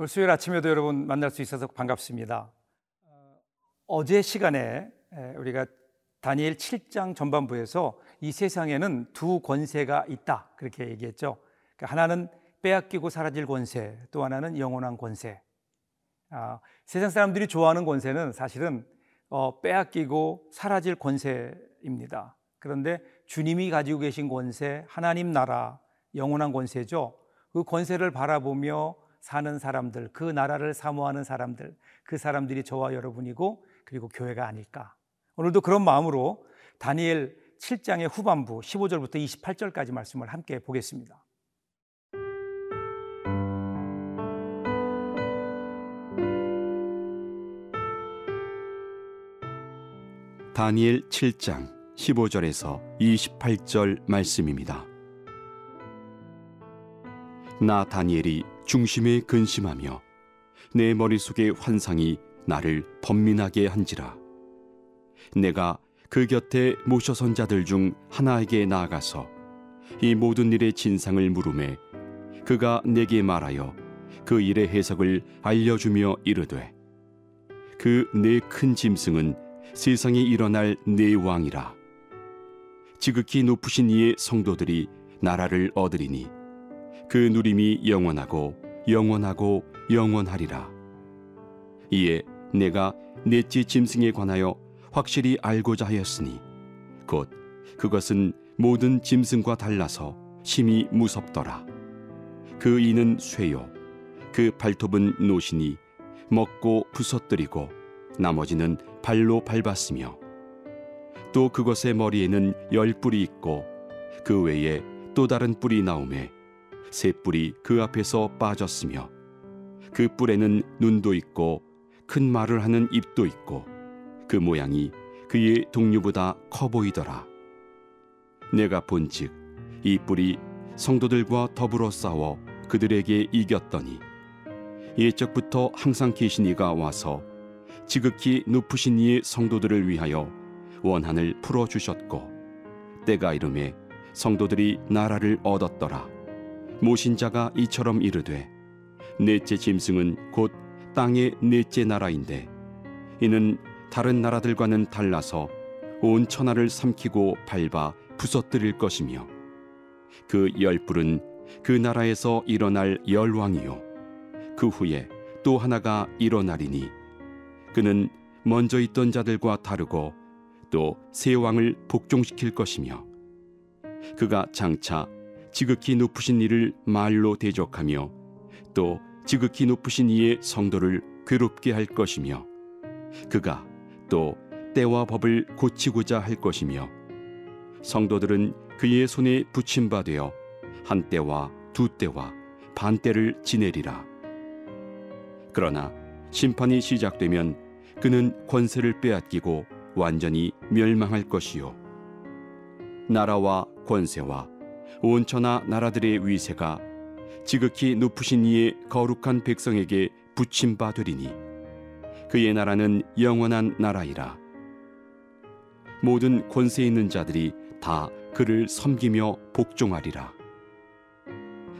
오늘 수요일 아침에도 여러분 만날 수 있어서 반갑습니다. 어제 시간에 우리가 다니엘 7장 전반부에서 이 세상에는 두 권세가 있다 그렇게 얘기했죠. 하나는 빼앗기고 사라질 권세, 또 하나는 영원한 권세. 세상 사람들이 좋아하는 권세는 사실은 빼앗기고 사라질 권세입니다. 그런데 주님이 가지고 계신 권세, 하나님 나라, 영원한 권세죠. 그 권세를 바라보며 사는 사람들, 그 나라를 사모하는 사람들, 그 사람들이 저와 여러분이고 그리고 교회가 아닐까. 오늘도 그런 마음으로 다니엘 7장의 후반부 15절부터 28절까지 말씀을 함께 보겠습니다. 다니엘 7장 15절에서 28절 말씀입니다. 나 다니엘이 중심에 근심하며 내 머릿속의 환상이 나를 번민하게 한지라. 내가 그 곁에 모셔선 자들 중 하나에게 나아가서 이 모든 일의 진상을 물음에 그가 내게 말하여 그 일의 해석을 알려주며 이르되 그 네 큰 짐승은 세상에 일어날 네 왕이라. 지극히 높으신 이의 성도들이 나라를 얻으리니 그 누림이 영원하고 영원하고 영원하리라. 이에 내가 넷째 짐승에 관하여 확실히 알고자 하였으니 곧 그것은 모든 짐승과 달라서 심히 무섭더라. 그 이는 쇠요, 그 발톱은 노시니 먹고 부서뜨리고 나머지는 발로 밟았으며, 또 그것의 머리에는 10뿔이 있고 그 외에 또 다른 뿔이 나오매 새 뿔이 그 앞에서 빠졌으며 그 뿔에는 눈도 있고 큰 말을 하는 입도 있고 그 모양이 그의 동류보다 커 보이더라. 내가 본즉 이 뿔이 성도들과 더불어 싸워 그들에게 이겼더니 옛적부터 항상 계신 이가 와서 지극히 높으신 이의 성도들을 위하여 원한을 풀어주셨고 때가 이르매 성도들이 나라를 얻었더라. 모신 자가 이처럼 이르되 넷째 짐승은 곧 땅의 넷째 나라인데 이는 다른 나라들과는 달라서 온 천하를 삼키고 밟아 부서뜨릴 것이며 그 10뿔은 그 나라에서 일어날 10왕이요 그 후에 또 하나가 일어나리니 그는 먼저 있던 자들과 다르고 또 새 왕을 복종시킬 것이며 그가 장차 지극히 높으신 이를 말로 대적하며 또 지극히 높으신 이의 성도를 괴롭게 할 것이며 그가 또 때와 법을 고치고자 할 것이며 성도들은 그의 손에 붙임바되어 한 때와 두 때와 반 때를 지내리라. 그러나 심판이 시작되면 그는 권세를 빼앗기고 완전히 멸망할 것이요 나라와 권세와 온 천하 나라들의 위세가 지극히 높으신 이의 거룩한 백성에게 붙임 바 되리니 그의 나라는 영원한 나라이라. 모든 권세 있는 자들이 다 그를 섬기며 복종하리라.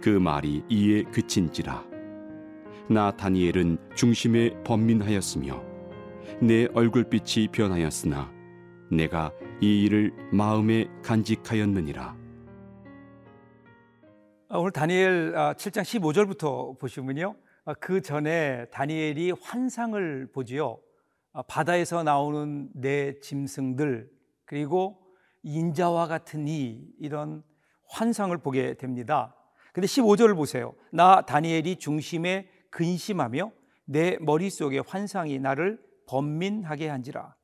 그 말이 이에 그친지라. 나 다니엘은 중심에 번민하였으며 내 얼굴빛이 변하였으나 내가 이 일을 마음에 간직하였느니라. 오늘 다니엘 7장 15절부터 보시면요, 그 전에 다니엘이 환상을 보지요. 바다에서 나오는 네 짐승들 그리고 인자와 같은 이, 이런 환상을 보게 됩니다. 근데 15절을 보세요. 나 다니엘이 중심에 근심하며 내 머릿속에 환상이 나를 번민하게 한지라.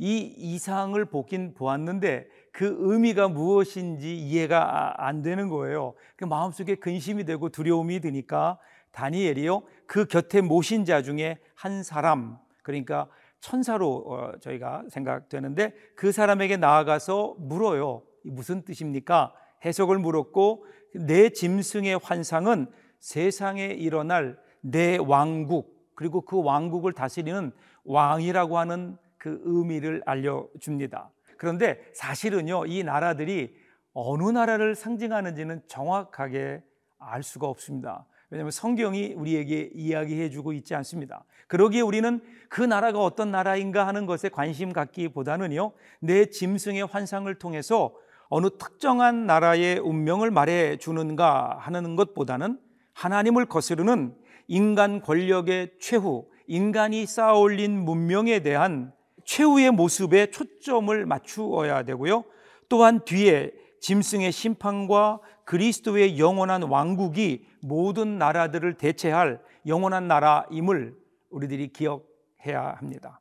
이 이상을 보긴 보았는데 그 의미가 무엇인지 이해가 안 되는 거예요. 그 마음속에 근심이 되고 두려움이 드니까 다니엘이요, 그 곁에 모신 자 중에 한 사람, 그러니까 천사로 저희가 생각되는데 그 사람에게 나아가서 물어요. 무슨 뜻입니까? 해석을 물었고, 내 짐승의 환상은 세상에 일어날 내 왕국, 그리고 그 왕국을 다스리는 왕이라고 하는 그 의미를 알려줍니다. 그런데 사실은요, 이 나라들이 어느 나라를 상징하는지는 정확하게 알 수가 없습니다. 왜냐하면 성경이 우리에게 이야기해주고 있지 않습니다. 그러기에 우리는 그 나라가 어떤 나라인가 하는 것에 관심 갖기보다는요, 내 짐승의 환상을 통해서 어느 특정한 나라의 운명을 말해주는가 하는 것보다는 하나님을 거스르는 인간 권력의 최후, 인간이 쌓아올린 문명에 대한 최후의 모습에 초점을 맞추어야 되고요, 또한 뒤에 짐승의 심판과 그리스도의 영원한 왕국이 모든 나라들을 대체할 영원한 나라임을 우리들이 기억해야 합니다.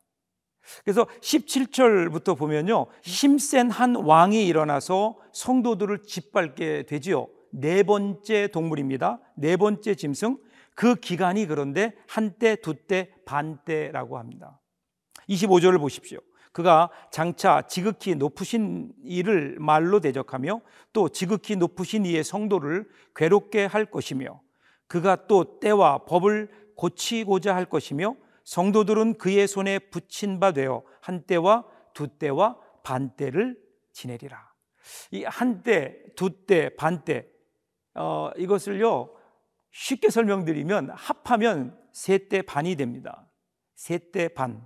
그래서 17절부터 보면요, 힘센 한 왕이 일어나서 성도들을 짓밟게 되지요. 네 번째 동물입니다. 네 번째 짐승. 그 기간이 그런데 한때, 두때, 반때라고 합니다. 25절을 보십시오. 그가 장차 지극히 높으신 이를 말로 대적하며 또 지극히 높으신 이의 성도를 괴롭게 할 것이며 그가 또 때와 법을 고치고자 할 것이며 성도들은 그의 손에 붙인 바 되어 한때와 두때와 반때를 지내리라. 이 한때, 두때, 반때 이것을요 쉽게 설명드리면 합하면 셋대 반이 됩니다. 셋대 반.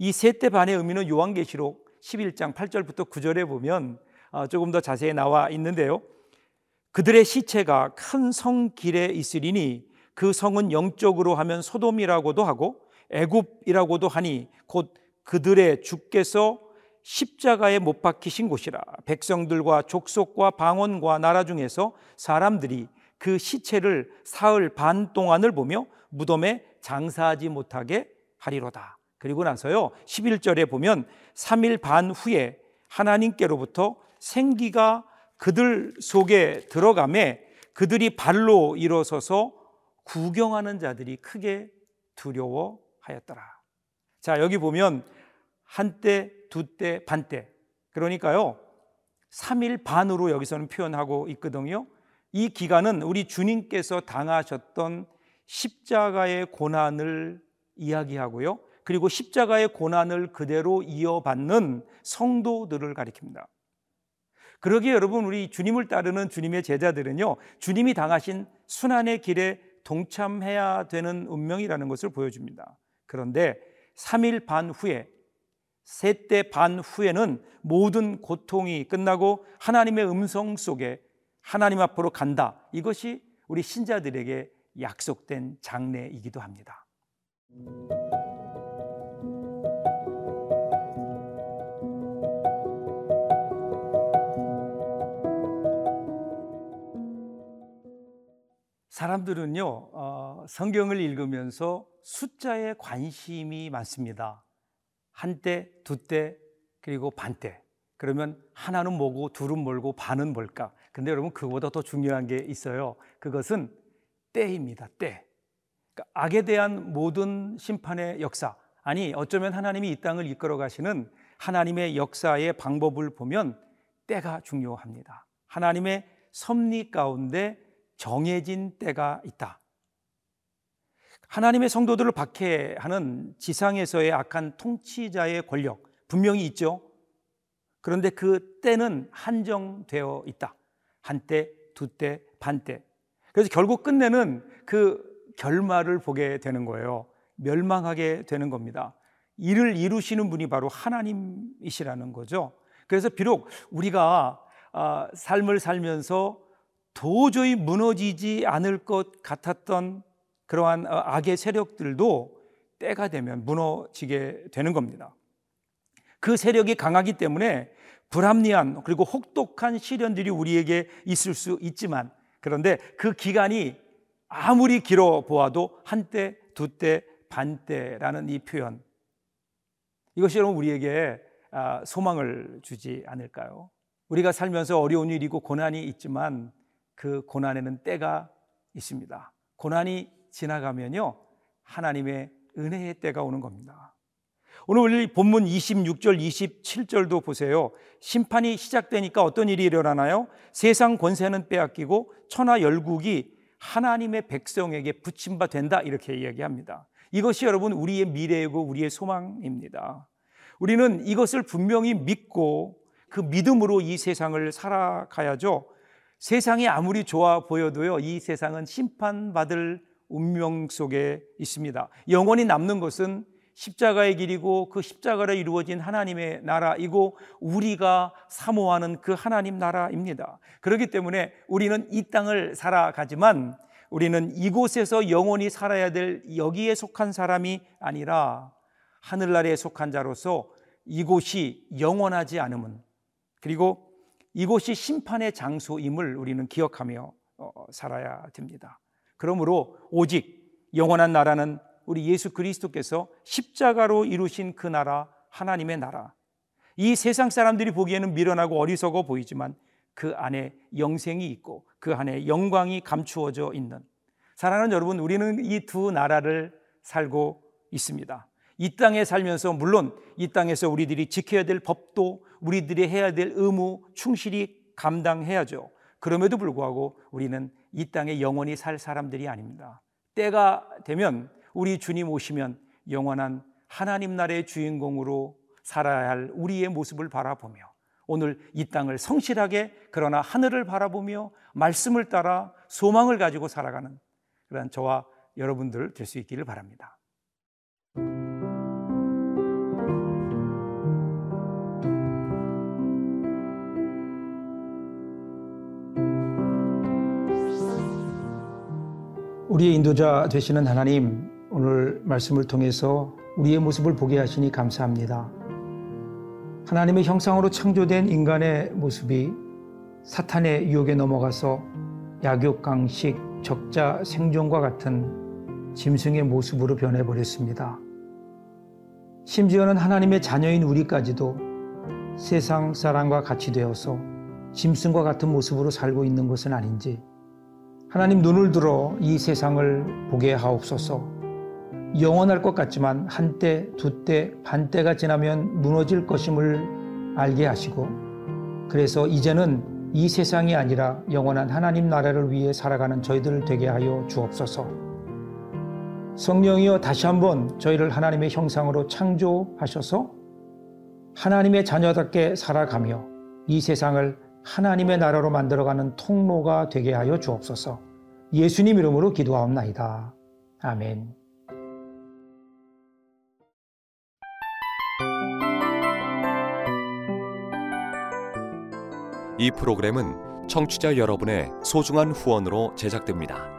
이 셋대 반의 의미는 요한계시록 11장 8절부터 9절에 보면 조금 더 자세히 나와 있는데요, 그들의 시체가 큰 성길에 있으리니 그 성은 영적으로 하면 소돔이라고도 하고 애굽이라고도 하니 곧 그들의 주께서 십자가에 못 박히신 곳이라. 백성들과 족속과 방언과 나라 중에서 사람들이 그 시체를 사흘 반 동안을 보며 무덤에 장사하지 못하게 하리로다. 그리고 나서요 11절에 보면 3일 반 후에 하나님께로부터 생기가 그들 속에 들어가매 그들이 발로 일어서서 구경하는 자들이 크게 두려워하였더라. 자, 여기 보면 한때, 두때, 반때, 그러니까요 3일 반으로 여기서는 표현하고 있거든요. 이 기간은 우리 주님께서 당하셨던 십자가의 고난을 이야기하고요, 그리고 십자가의 고난을 그대로 이어받는 성도들을 가리킵니다. 그러기에 여러분, 우리 주님을 따르는 주님의 제자들은요, 주님이 당하신 순환의 길에 동참해야 되는 운명이라는 것을 보여줍니다. 그런데 3일 반 후에, 셋대 반 후에는 모든 고통이 끝나고 하나님의 음성 속에 하나님 앞으로 간다. 이것이 우리 신자들에게 약속된 장래이기도 합니다. 사람들은요, 성경을 읽으면서 숫자에 관심이 많습니다. 한때, 두때, 그리고 반때. 그러면 하나는 뭐고 둘은 뭘고 반은 뭘까? 근데 여러분, 그거보다 더 중요한 게 있어요. 그것은 때입니다. 때. 그러니까 악에 대한 모든 심판의 역사, 아니 어쩌면 하나님이 이 땅을 이끌어 가시는 하나님의 역사의 방법을 보면 때가 중요합니다. 하나님의 섭리 가운데 정해진 때가 있다. 하나님의 성도들을 박해하는 지상에서의 악한 통치자의 권력 분명히 있죠. 그런데 그 때는 한정되어 있다. 한때, 두때, 반때. 그래서 결국 끝내는 그 결말을 보게 되는 거예요. 멸망하게 되는 겁니다. 이를 이루시는 분이 바로 하나님이시라는 거죠. 그래서 비록 우리가 삶을 살면서 도저히 무너지지 않을 것 같았던 그러한 악의 세력들도 때가 되면 무너지게 되는 겁니다. 그 세력이 강하기 때문에 불합리한 그리고 혹독한 시련들이 우리에게 있을 수 있지만, 그런데 그 기간이 아무리 길어 보아도 한때, 두때, 반때라는 이 표현, 이것이 여러분 우리에게 소망을 주지 않을까요? 우리가 살면서 어려운 일이고 고난이 있지만 그 고난에는 때가 있습니다. 고난이 지나가면요 하나님의 은혜의 때가 오는 겁니다. 오늘 본문 26절 27절도 보세요. 심판이 시작되니까 어떤 일이 일어나나요? 세상 권세는 빼앗기고 천하 열국이 하나님의 백성에게 붙임바 된다, 이렇게 이야기합니다. 이것이 여러분 우리의 미래이고 우리의 소망입니다. 우리는 이것을 분명히 믿고 그 믿음으로 이 세상을 살아가야죠. 세상이 아무리 좋아 보여도요, 이 세상은 심판받을 운명 속에 있습니다. 영원히 남는 것은 십자가의 길이고 그 십자가로 이루어진 하나님의 나라이고 우리가 사모하는 그 하나님 나라입니다. 그렇기 때문에 우리는 이 땅을 살아가지만 우리는 이곳에서 영원히 살아야 될 여기에 속한 사람이 아니라 하늘나라에 속한 자로서 이곳이 영원하지 않음은, 그리고 이곳이 심판의 장소임을 우리는 기억하며 살아야 됩니다. 그러므로 오직 영원한 나라는 우리 예수 그리스도께서 십자가로 이루신 그 나라, 하나님의 나라. 이 세상 사람들이 보기에는 미련하고 어리석어 보이지만 그 안에 영생이 있고 그 안에 영광이 감추어져 있는, 사랑하는 여러분, 우리는 이 두 나라를 살고 있습니다. 이 땅에 살면서 물론 이 땅에서 우리들이 지켜야 될 법도 우리들이 해야 될 의무 충실히 감당해야죠. 그럼에도 불구하고 우리는 이 땅에 영원히 살 사람들이 아닙니다. 때가 되면 우리 주님 오시면 영원한 하나님 나라의 주인공으로 살아야 할 우리의 모습을 바라보며 오늘 이 땅을 성실하게 그러나 하늘을 바라보며 말씀을 따라 소망을 가지고 살아가는 그런 저와 여러분들 될 수 있기를 바랍니다. 우리의 인도자 되시는 하나님, 오늘 말씀을 통해서 우리의 모습을 보게 하시니 감사합니다. 하나님의 형상으로 창조된 인간의 모습이 사탄의 유혹에 넘어가서 약육강식, 적자 생존과 같은 짐승의 모습으로 변해버렸습니다. 심지어는 하나님의 자녀인 우리까지도 세상 사람과 같이 되어서 짐승과 같은 모습으로 살고 있는 것은 아닌지, 하나님 눈을 들어 이 세상을 보게 하옵소서. 영원할 것 같지만 한때, 두때, 반때가 지나면 무너질 것임을 알게 하시고, 그래서 이제는 이 세상이 아니라 영원한 하나님 나라를 위해 살아가는 저희들 되게 하여 주옵소서. 성령이여, 다시 한번 저희를 하나님의 형상으로 창조하셔서 하나님의 자녀답게 살아가며 이 세상을 하나님의 나라로 만들어가는 통로가 되게 하여 주옵소서. 예수님 이름으로 기도하옵나이다. 아멘. 이 프로그램은 청취자 여러분의 소중한 후원으로 제작됩니다.